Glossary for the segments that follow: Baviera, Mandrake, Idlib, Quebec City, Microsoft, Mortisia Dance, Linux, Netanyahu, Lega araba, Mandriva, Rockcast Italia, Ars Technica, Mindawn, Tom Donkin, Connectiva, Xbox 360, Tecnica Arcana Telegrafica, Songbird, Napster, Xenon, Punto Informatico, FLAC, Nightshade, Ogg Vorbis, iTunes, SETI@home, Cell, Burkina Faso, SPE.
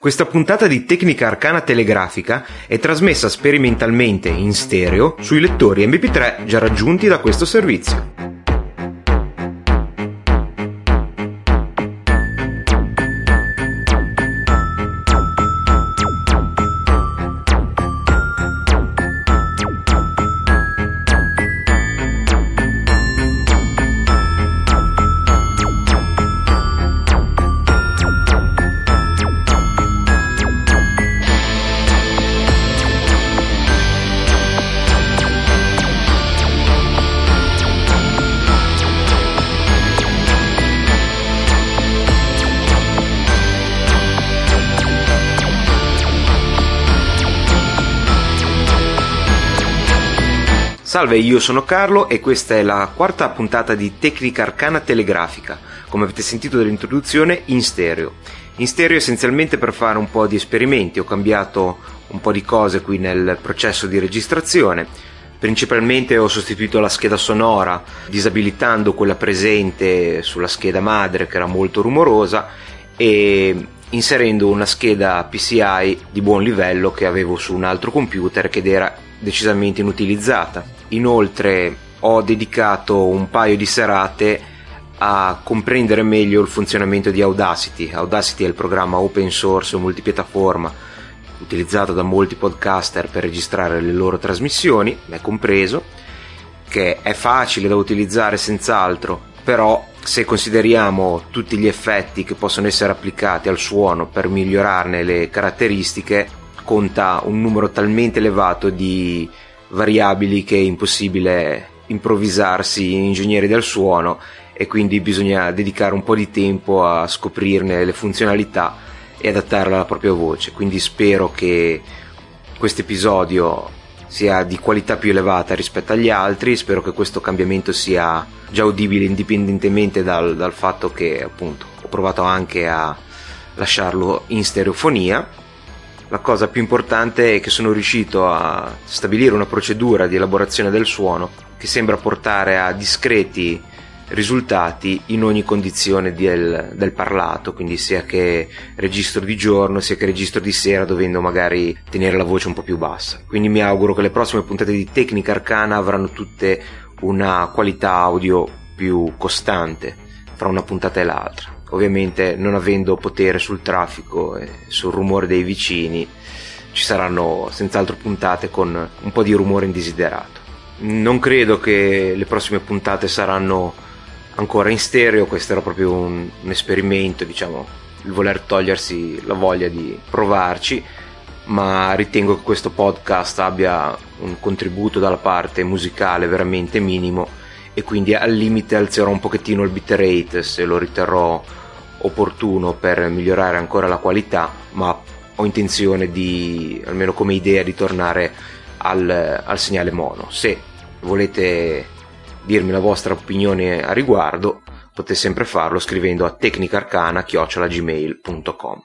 Questa puntata di Tecnica Arcana Telegrafica è trasmessa sperimentalmente in stereo sui lettori MP3 già raggiunti da questo servizio. Salve, io sono Carlo e questa è la quarta puntata di Tecnica Arcana Telegrafica, come avete sentito dall'introduzione, in stereo. In stereo essenzialmente per fare un po' di esperimenti, ho cambiato un po' di cose qui nel processo di registrazione, principalmente ho sostituito la scheda sonora, disabilitando quella presente sulla scheda madre che era molto rumorosa e inserendo una scheda PCI di buon livello che avevo su un altro computer che era decisamente inutilizzata. Inoltre ho dedicato un paio di serate a comprendere meglio il funzionamento di Audacity. Audacity è il programma open source multipiattaforma utilizzato da molti podcaster per registrare le loro trasmissioni, me compreso, che è facile da utilizzare senz'altro, però se consideriamo tutti gli effetti che possono essere applicati al suono per migliorarne le caratteristiche, conta un numero talmente elevato di variabili che è impossibile improvvisarsi ingegneri del suono e quindi bisogna dedicare un po' di tempo a scoprirne le funzionalità e adattarla alla propria voce. Quindi spero che questo episodio sia di qualità più elevata rispetto agli altri, spero che questo cambiamento sia già udibile indipendentemente dal fatto che appunto ho provato anche a lasciarlo in stereofonia. La cosa più importante è che sono riuscito a stabilire una procedura di elaborazione del suono che sembra portare a discreti risultati in ogni condizione del parlato, quindi sia che registro di giorno sia che registro di sera, dovendo magari tenere la voce un po' più bassa. Quindi mi auguro che le prossime puntate di Tecnica Arcana avranno tutte una qualità audio più costante fra una puntata e l'altra, ovviamente non avendo potere sul traffico e sul rumore dei vicini. Ci saranno senz'altro puntate con un po' di rumore indesiderato. Non credo che le prossime puntate saranno ancora in stereo, questo era proprio un esperimento, diciamo, il voler togliersi la voglia di provarci, ma ritengo che questo podcast abbia un contributo dalla parte musicale veramente minimo e quindi al limite alzerò un pochettino il bitrate se lo riterrò opportuno per migliorare ancora la qualità, ma ho intenzione di, almeno come idea, di tornare al segnale mono. Se volete dirmi la vostra opinione a riguardo, potete sempre farlo scrivendo a tecnicaarcana@gmail.com.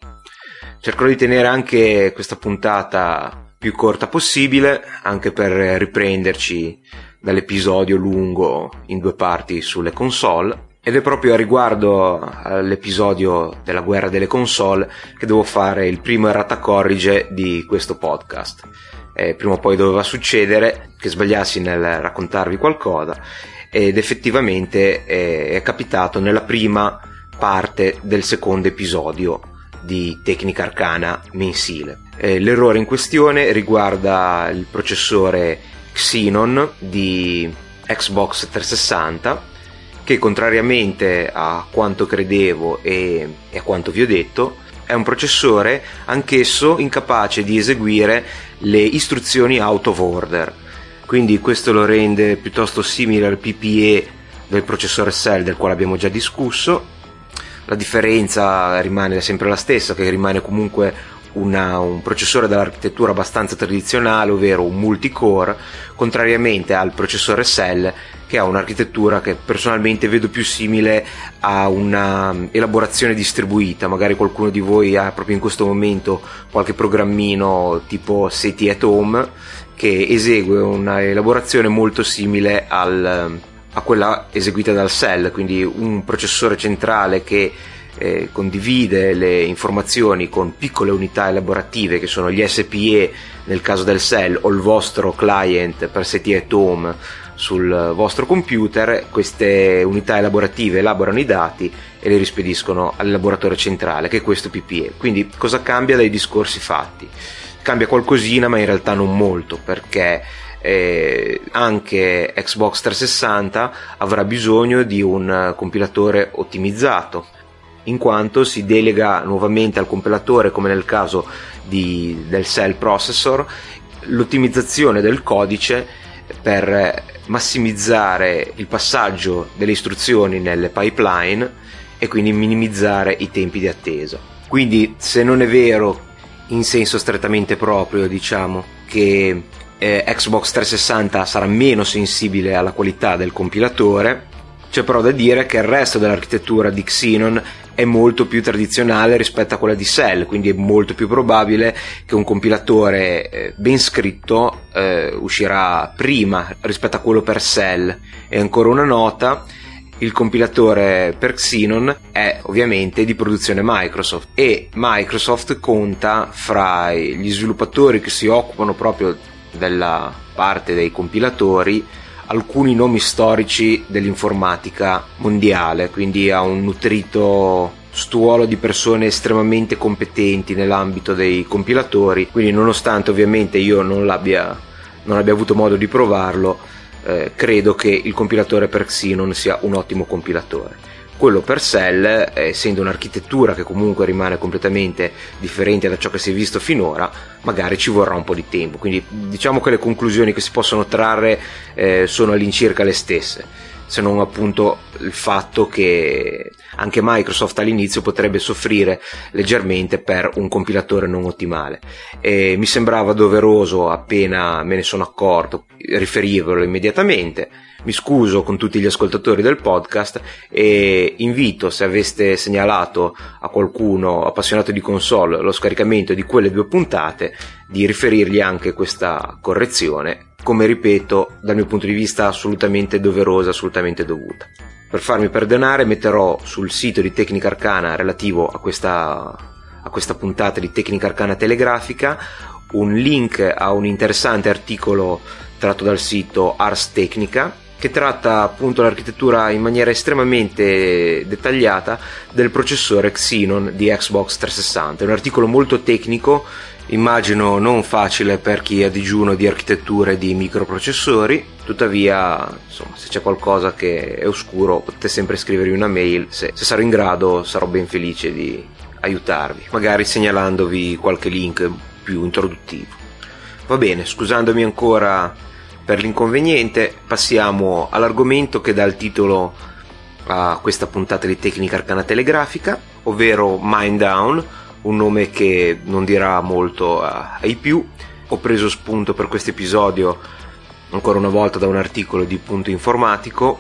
Cercherò di tenere anche questa puntata più corta possibile, anche per riprenderci dall'episodio lungo in due parti sulle console, ed è proprio a riguardo all'episodio della guerra delle console che devo fare il primo erratacorrige di questo podcast. Prima o poi doveva succedere che sbagliassi nel raccontarvi qualcosa, ed effettivamente è capitato nella prima parte del secondo episodio di Tecnica Arcana mensile. L'errore in questione riguarda il processore Xenon di Xbox 360 che, contrariamente a quanto credevo e a quanto vi ho detto, è un processore anch'esso incapace di eseguire le istruzioni out of order, quindi questo lo rende piuttosto simile al PPE del processore Cell, del quale abbiamo già discusso. La differenza rimane sempre la stessa, che rimane comunque un processore dall'architettura abbastanza tradizionale, ovvero un multicore, contrariamente al processore Cell che ha un'architettura che personalmente vedo più simile a una elaborazione distribuita. Magari qualcuno di voi ha proprio in questo momento qualche programmino tipo SETI@home che esegue una elaborazione molto simile a quella eseguita dal Cell, quindi un processore centrale che condivide le informazioni con piccole unità elaborative che sono gli SPE nel caso del Cell o il vostro client per SETI@home sul vostro computer. Queste unità elaborative elaborano i dati e li rispediscono al laboratorio centrale, che è questo PPE. Quindi cosa cambia dai discorsi fatti? Cambia qualcosina, ma in realtà non molto, perché anche Xbox 360 avrà bisogno di un compilatore ottimizzato, in quanto si delega nuovamente al compilatore, come nel caso del Cell Processor, l'ottimizzazione del codice per massimizzare il passaggio delle istruzioni nelle pipeline e quindi minimizzare i tempi di attesa. Quindi, se non è vero in senso strettamente proprio, diciamo, che Xbox 360 sarà meno sensibile alla qualità del compilatore, c'è però da dire che il resto dell'architettura di Xenon è molto più tradizionale rispetto a quella di Cell, quindi è molto più probabile che un compilatore ben scritto uscirà prima rispetto a quello per Cell. E ancora una nota, il compilatore per Xenon è ovviamente di produzione Microsoft, e Microsoft conta fra gli sviluppatori che si occupano proprio della parte dei compilatori alcuni nomi storici dell'informatica mondiale, quindi ha un nutrito stuolo di persone estremamente competenti nell'ambito dei compilatori. Quindi, nonostante ovviamente io non abbia avuto modo di provarlo, credo che il compilatore per Xenon sia un ottimo compilatore. Quello per Cell, essendo un'architettura che comunque rimane completamente differente da ciò che si è visto finora, magari ci vorrà un po' di tempo. Quindi diciamo che le conclusioni che si possono trarre sono all'incirca le stesse, se non appunto il fatto che anche Microsoft all'inizio potrebbe soffrire leggermente per un compilatore non ottimale. E mi sembrava doveroso, appena me ne sono accorto, riferirvelo immediatamente. Mi scuso con tutti gli ascoltatori del podcast e invito, se aveste segnalato a qualcuno appassionato di console lo scaricamento di quelle due puntate, di riferirgli anche questa correzione, come ripeto dal mio punto di vista assolutamente doverosa, assolutamente dovuta. Per farmi perdonare metterò sul sito di Tecnica Arcana, relativo a questa puntata di Tecnica Arcana Telegrafica, un link a un interessante articolo tratto dal sito Ars Technica, che tratta appunto l'architettura in maniera estremamente dettagliata del processore Xenon di Xbox 360. È un articolo molto tecnico, immagino non facile per chi è a digiuno di architetture di microprocessori, tuttavia insomma, se c'è qualcosa che è oscuro potete sempre scrivermi una mail, se sarò in grado sarò ben felice di aiutarvi, magari segnalandovi qualche link più introduttivo. Va bene, scusandomi ancora per l'inconveniente, passiamo all'argomento che dà il titolo a questa puntata di Tecnica Arcana Telegrafica, ovvero Mindawn, un nome che non dirà molto ai più. Ho preso spunto per questo episodio ancora una volta da un articolo di Punto Informatico,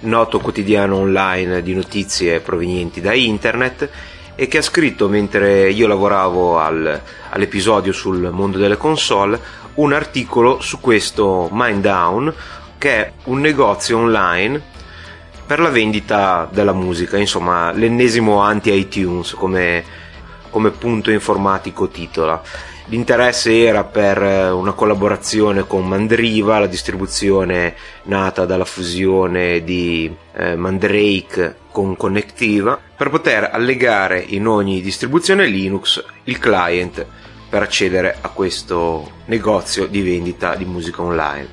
noto quotidiano online di notizie provenienti da internet, e che ha scritto mentre io lavoravo all'episodio sul mondo delle console un articolo su questo Mindawn, che è un negozio online per la vendita della musica, insomma l'ennesimo anti-iTunes come Punto Informatico titola. L'interesse era per una collaborazione con Mandriva, la distribuzione nata dalla fusione di Mandrake con Connectiva, per poter allegare in ogni distribuzione Linux il client per accedere a questo negozio di vendita di musica online.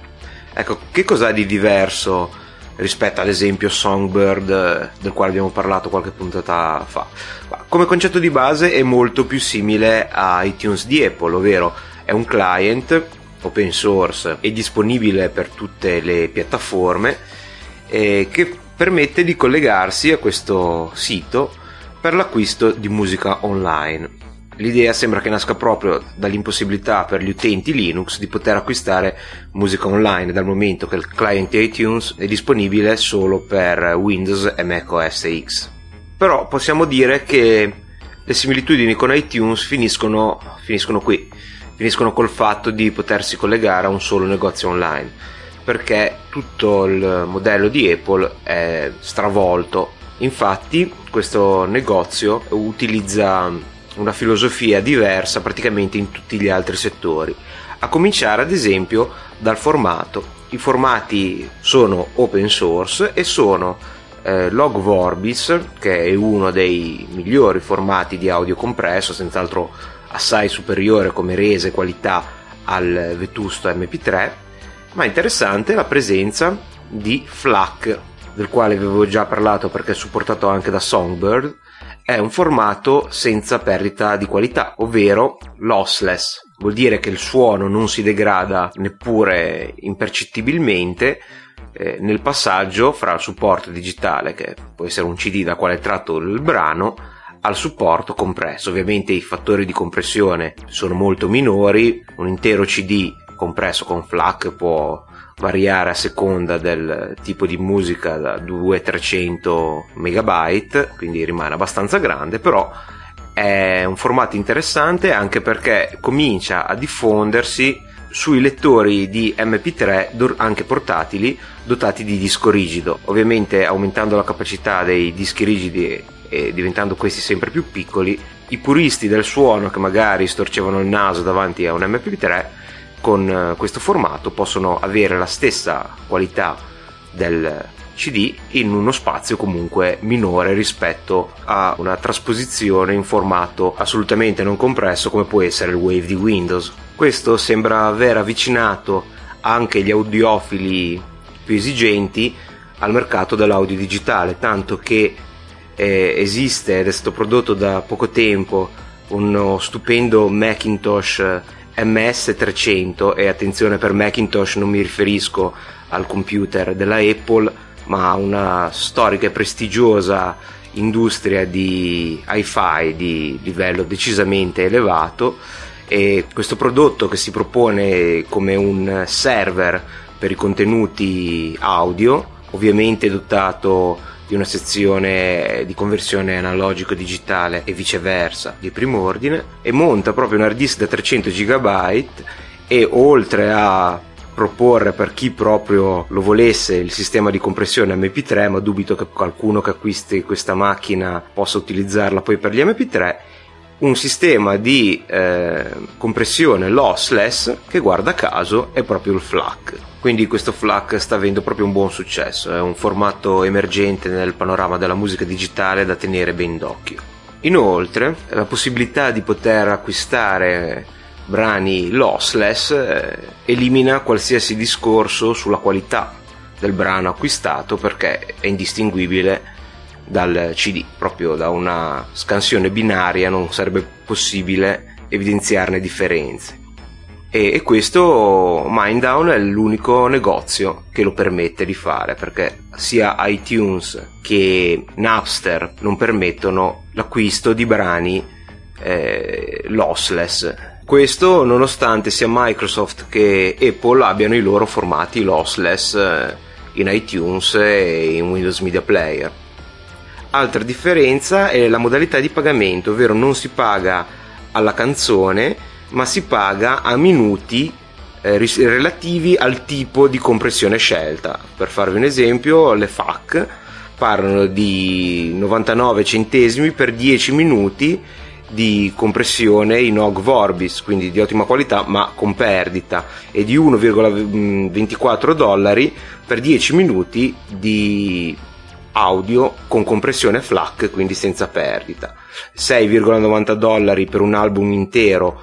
Ecco, che cos'ha di diverso rispetto ad esempio Songbird, del quale abbiamo parlato qualche puntata fa? Come concetto di base è molto più simile a iTunes di Apple, ovvero è un client open source e disponibile per tutte le piattaforme, che permette di collegarsi a questo sito per l'acquisto di musica online. L'idea sembra che nasca proprio dall'impossibilità per gli utenti Linux di poter acquistare musica online, dal momento che il client iTunes è disponibile solo per Windows e Mac OS X. Però possiamo dire che le similitudini con iTunes finiscono qui, finiscono col fatto di potersi collegare a un solo negozio online, perché tutto il modello di Apple è stravolto Infatti questo negozio utilizza una filosofia diversa praticamente in tutti gli altri settori, a cominciare ad esempio dal formato. I formati sono open source e sono Ogg Vorbis, che è uno dei migliori formati di audio compresso, senz'altro assai superiore come resa e qualità al vetusto MP3, ma interessante la presenza di FLAC, del quale avevo già parlato perché è supportato anche da Songbird. È un formato senza perdita di qualità, ovvero lossless, vuol dire che il suono non si degrada neppure impercettibilmente nel passaggio fra il supporto digitale, che può essere un CD da quale è tratto il brano, al supporto compresso. Ovviamente i fattori di compressione sono molto minori, un intero CD compresso con FLAC può variare a seconda del tipo di musica da 200-300 megabyte, quindi rimane abbastanza grande, però è un formato interessante anche perché comincia a diffondersi sui lettori di MP3 anche portatili dotati di disco rigido, ovviamente aumentando la capacità dei dischi rigidi e diventando questi sempre più piccoli. I puristi del suono che magari storcevano il naso davanti a un MP3 con questo formato possono avere la stessa qualità del CD in uno spazio comunque minore rispetto a una trasposizione in formato assolutamente non compresso come può essere il Wave di Windows. Questo sembra aver avvicinato anche gli audiofili più esigenti al mercato dell'audio digitale, tanto che esiste ed è stato prodotto da poco tempo uno stupendo Macintosh MS300, e attenzione, per Macintosh non mi riferisco al computer della Apple, ma a una storica e prestigiosa industria di hi-fi di livello decisamente elevato. E questo prodotto, che si propone come un server per i contenuti audio, ovviamente dotato di una sezione di conversione analogico-digitale e viceversa di primo ordine, e monta proprio un hard disk da 300 GB e, oltre a proporre per chi proprio lo volesse il sistema di compressione MP3, ma dubito che qualcuno che acquisti questa macchina possa utilizzarla poi per gli MP3, un sistema di compressione lossless che, guarda caso, è proprio il FLAC. Quindi questo FLAC sta avendo proprio un buon successo, è un formato emergente nel panorama della musica digitale da tenere ben d'occhio. Inoltre la possibilità di poter acquistare brani lossless elimina qualsiasi discorso sulla qualità del brano acquistato, perché è indistinguibile dal CD. Proprio da una scansione binaria non sarebbe possibile evidenziarne differenze, e questo Mindawn è l'unico negozio che lo permette di fare, perché sia iTunes che Napster non permettono l'acquisto di brani lossless. Questo nonostante sia Microsoft che Apple abbiano i loro formati lossless in iTunes e in Windows Media Player. Altra differenza è la modalità di pagamento, ovvero non si paga alla canzone, ma si paga a minuti relativi al tipo di compressione scelta. Per farvi un esempio, le FAC parlano di 99 centesimi per 10 minuti di compressione in Ogg Vorbis, quindi di ottima qualità ma con perdita, e di $1.24 per 10 minuti di audio con compressione FLAC, quindi senza perdita, $6.90 per un album intero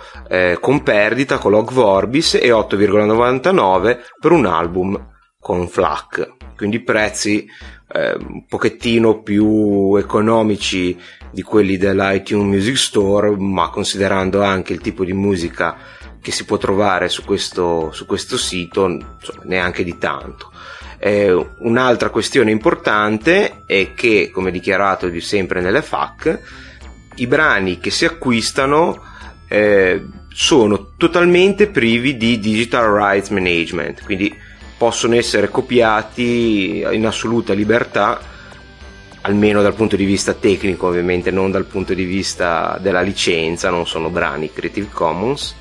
con perdita con Ogg Vorbis, e $8.99 per un album con FLAC. Quindi prezzi un pochettino più economici di quelli dell'iTunes Music Store, ma considerando anche il tipo di musica che si può trovare su questo sito, insomma, neanche di tanto. Un'altra questione importante è che, come dichiarato sempre nelle FAQ, i brani che si acquistano sono totalmente privi di digital rights management, quindi possono essere copiati in assoluta libertà, almeno dal punto di vista tecnico, ovviamente non dal punto di vista della licenza, non sono brani Creative Commons.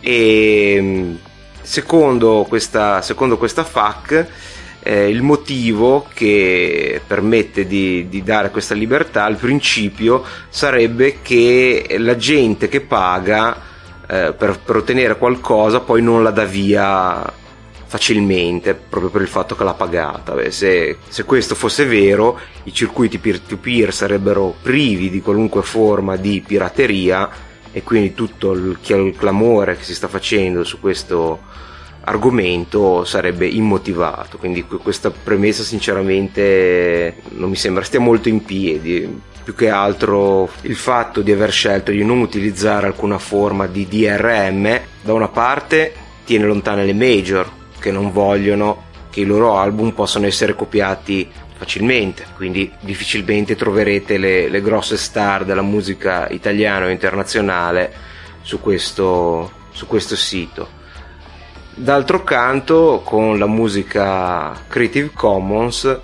E secondo questa FAQ il motivo che permette di dare questa libertà al principio sarebbe che la gente che paga per ottenere qualcosa poi non la dà via facilmente, proprio per il fatto che l'ha pagata. Beh, se questo fosse vero, i circuiti peer-to-peer sarebbero privi di qualunque forma di pirateria, e quindi tutto il clamore che si sta facendo su questo argomento sarebbe immotivato. Quindi questa premessa sinceramente non mi sembra stia molto in piedi. Più che altro il fatto di aver scelto di non utilizzare alcuna forma di DRM da una parte tiene lontane le major, che non vogliono che i loro album possano essere copiati facilmente, quindi difficilmente troverete le grosse star della musica italiana o internazionale su questo sito. D'altro canto, con la musica Creative Commons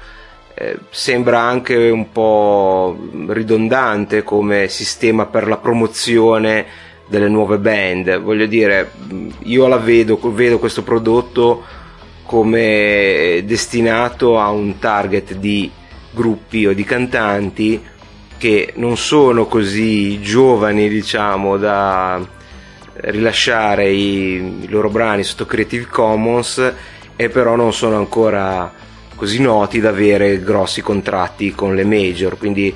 sembra anche un po' ridondante come sistema per la promozione delle nuove band. Voglio dire, io la vedo questo prodotto come destinato a un target di gruppi o di cantanti che non sono così giovani, diciamo, da rilasciare i loro brani sotto Creative Commons, e però non sono ancora così noti da avere grossi contratti con le major, quindi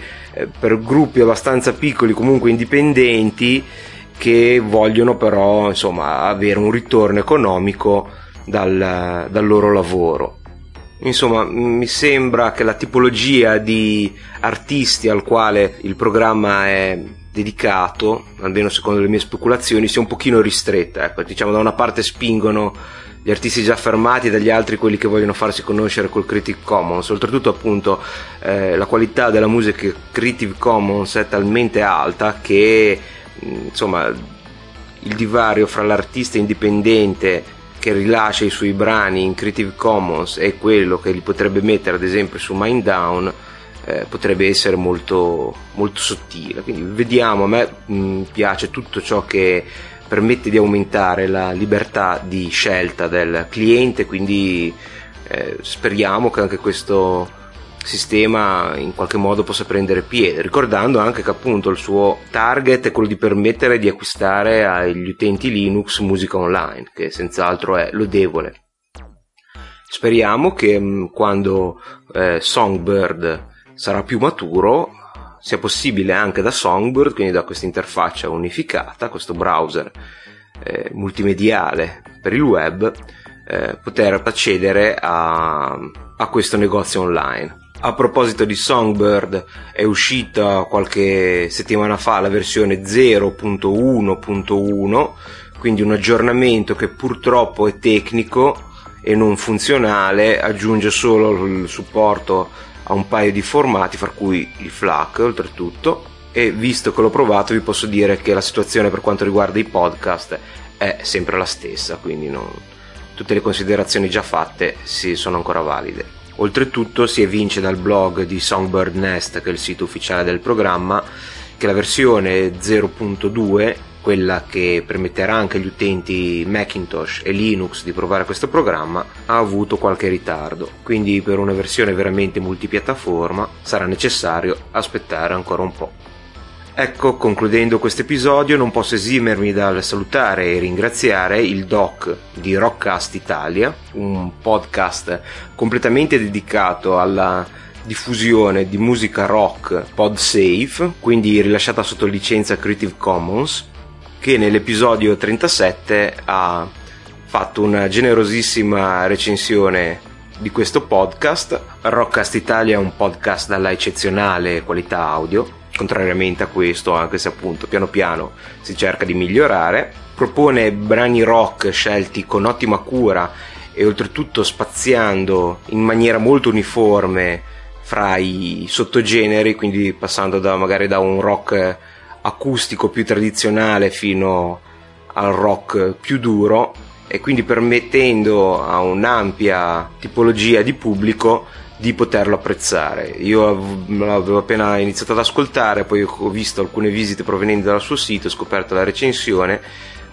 per gruppi abbastanza piccoli, comunque indipendenti, che vogliono però, insomma, avere un ritorno economico dal loro lavoro. Insomma, mi sembra che la tipologia di artisti al quale il programma è dedicato, almeno secondo le mie speculazioni, sia un pochino ristretta. Ecco, diciamo, da una parte spingono gli artisti già fermati e dagli altri quelli che vogliono farsi conoscere col Creative Commons. Oltretutto, appunto, la qualità della musica Creative Commons è talmente alta che, insomma, il divario fra l'artista indipendente che rilascia i suoi brani in Creative Commons e quello che li potrebbe mettere ad esempio su Mindawn potrebbe essere molto, molto sottile. Quindi vediamo, a me piace tutto ciò che permette di aumentare la libertà di scelta del cliente, quindi speriamo che anche questo sistema in qualche modo possa prendere piede, ricordando anche che, appunto, il suo target è quello di permettere di acquistare agli utenti Linux musica online, che senz'altro è lodevole. Speriamo che quando Songbird sarà più maturo sia possibile anche da Songbird, quindi da questa interfaccia unificata, questo browser multimediale per il web, poter accedere a questo negozio online. A proposito di Songbird, è uscita qualche settimana fa la versione 0.1.1, quindi un aggiornamento che purtroppo è tecnico e non funzionale, aggiunge solo il supporto a un paio di formati, fra cui il FLAC, oltretutto, e visto che l'ho provato vi posso dire che la situazione per quanto riguarda i podcast è sempre la stessa, quindi tutte le considerazioni già fatte sono ancora valide. Oltretutto si evince dal blog di Songbird Nest, che è il sito ufficiale del programma, che la versione 0.2, quella che permetterà anche agli utenti Macintosh e Linux di provare questo programma, ha avuto qualche ritardo, quindi per una versione veramente multipiattaforma sarà necessario aspettare ancora un po'. Ecco, concludendo questo episodio non posso esimermi dal salutare e ringraziare il doc di Rockcast Italia, un podcast completamente dedicato alla diffusione di musica rock pod-safe, quindi rilasciata sotto licenza Creative Commons, che nell'episodio 37 ha fatto una generosissima recensione di questo podcast. Rockcast Italia è un podcast dalla eccezionale qualità audio, contrariamente a questo, anche se, appunto, piano piano si cerca di migliorare. Propone brani rock scelti con ottima cura e, oltretutto, spaziando in maniera molto uniforme fra i sottogeneri, quindi passando magari da un rock acustico più tradizionale fino al rock più duro, e quindi permettendo a un'ampia tipologia di pubblico di poterlo apprezzare. Io l'avevo appena iniziato ad ascoltare, poi ho visto alcune visite provenienti dal suo sito, ho scoperto la recensione,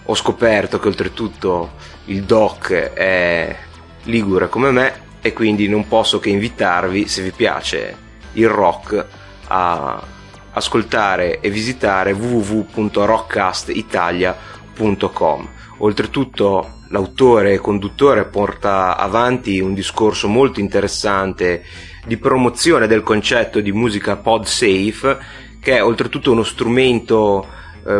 ho scoperto che oltretutto il doc è ligure come me, e quindi non posso che invitarvi, se vi piace il rock, a ascoltare e visitare www.rockcastitalia.com. Oltretutto l'autore e conduttore porta avanti un discorso molto interessante di promozione del concetto di musica pod safe, che è oltretutto uno strumento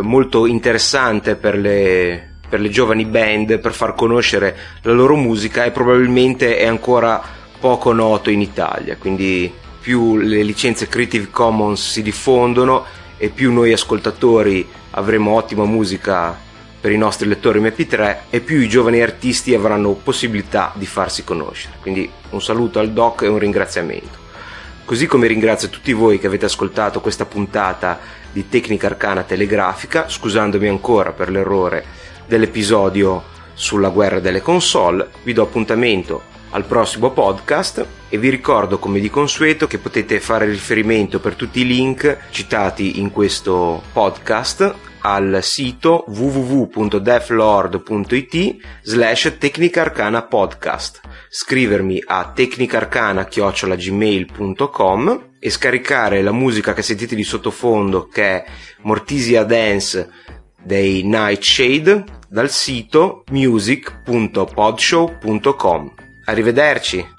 molto interessante per le giovani band, per far conoscere la loro musica, e probabilmente è ancora poco noto in Italia. Quindi più le licenze Creative Commons si diffondono e più noi ascoltatori avremo ottima musica per i nostri lettori MP3, e più i giovani artisti avranno possibilità di farsi conoscere. Quindi un saluto al Doc e un ringraziamento. Così come ringrazio tutti voi che avete ascoltato questa puntata di Tecnica Arcana Telegrafica, scusandomi ancora per l'errore dell'episodio sulla guerra delle console. Vi do appuntamento al prossimo podcast e vi ricordo, come di consueto, che potete fare riferimento per tutti i link citati in questo podcast al sito www.deathlord.it/tecnicaarcanapodcast, scrivermi a tecnicaarcana@gmail.com e scaricare la musica che sentite di sottofondo, che è Mortisia Dance dei Nightshade, dal sito music.podshow.com. Arrivederci!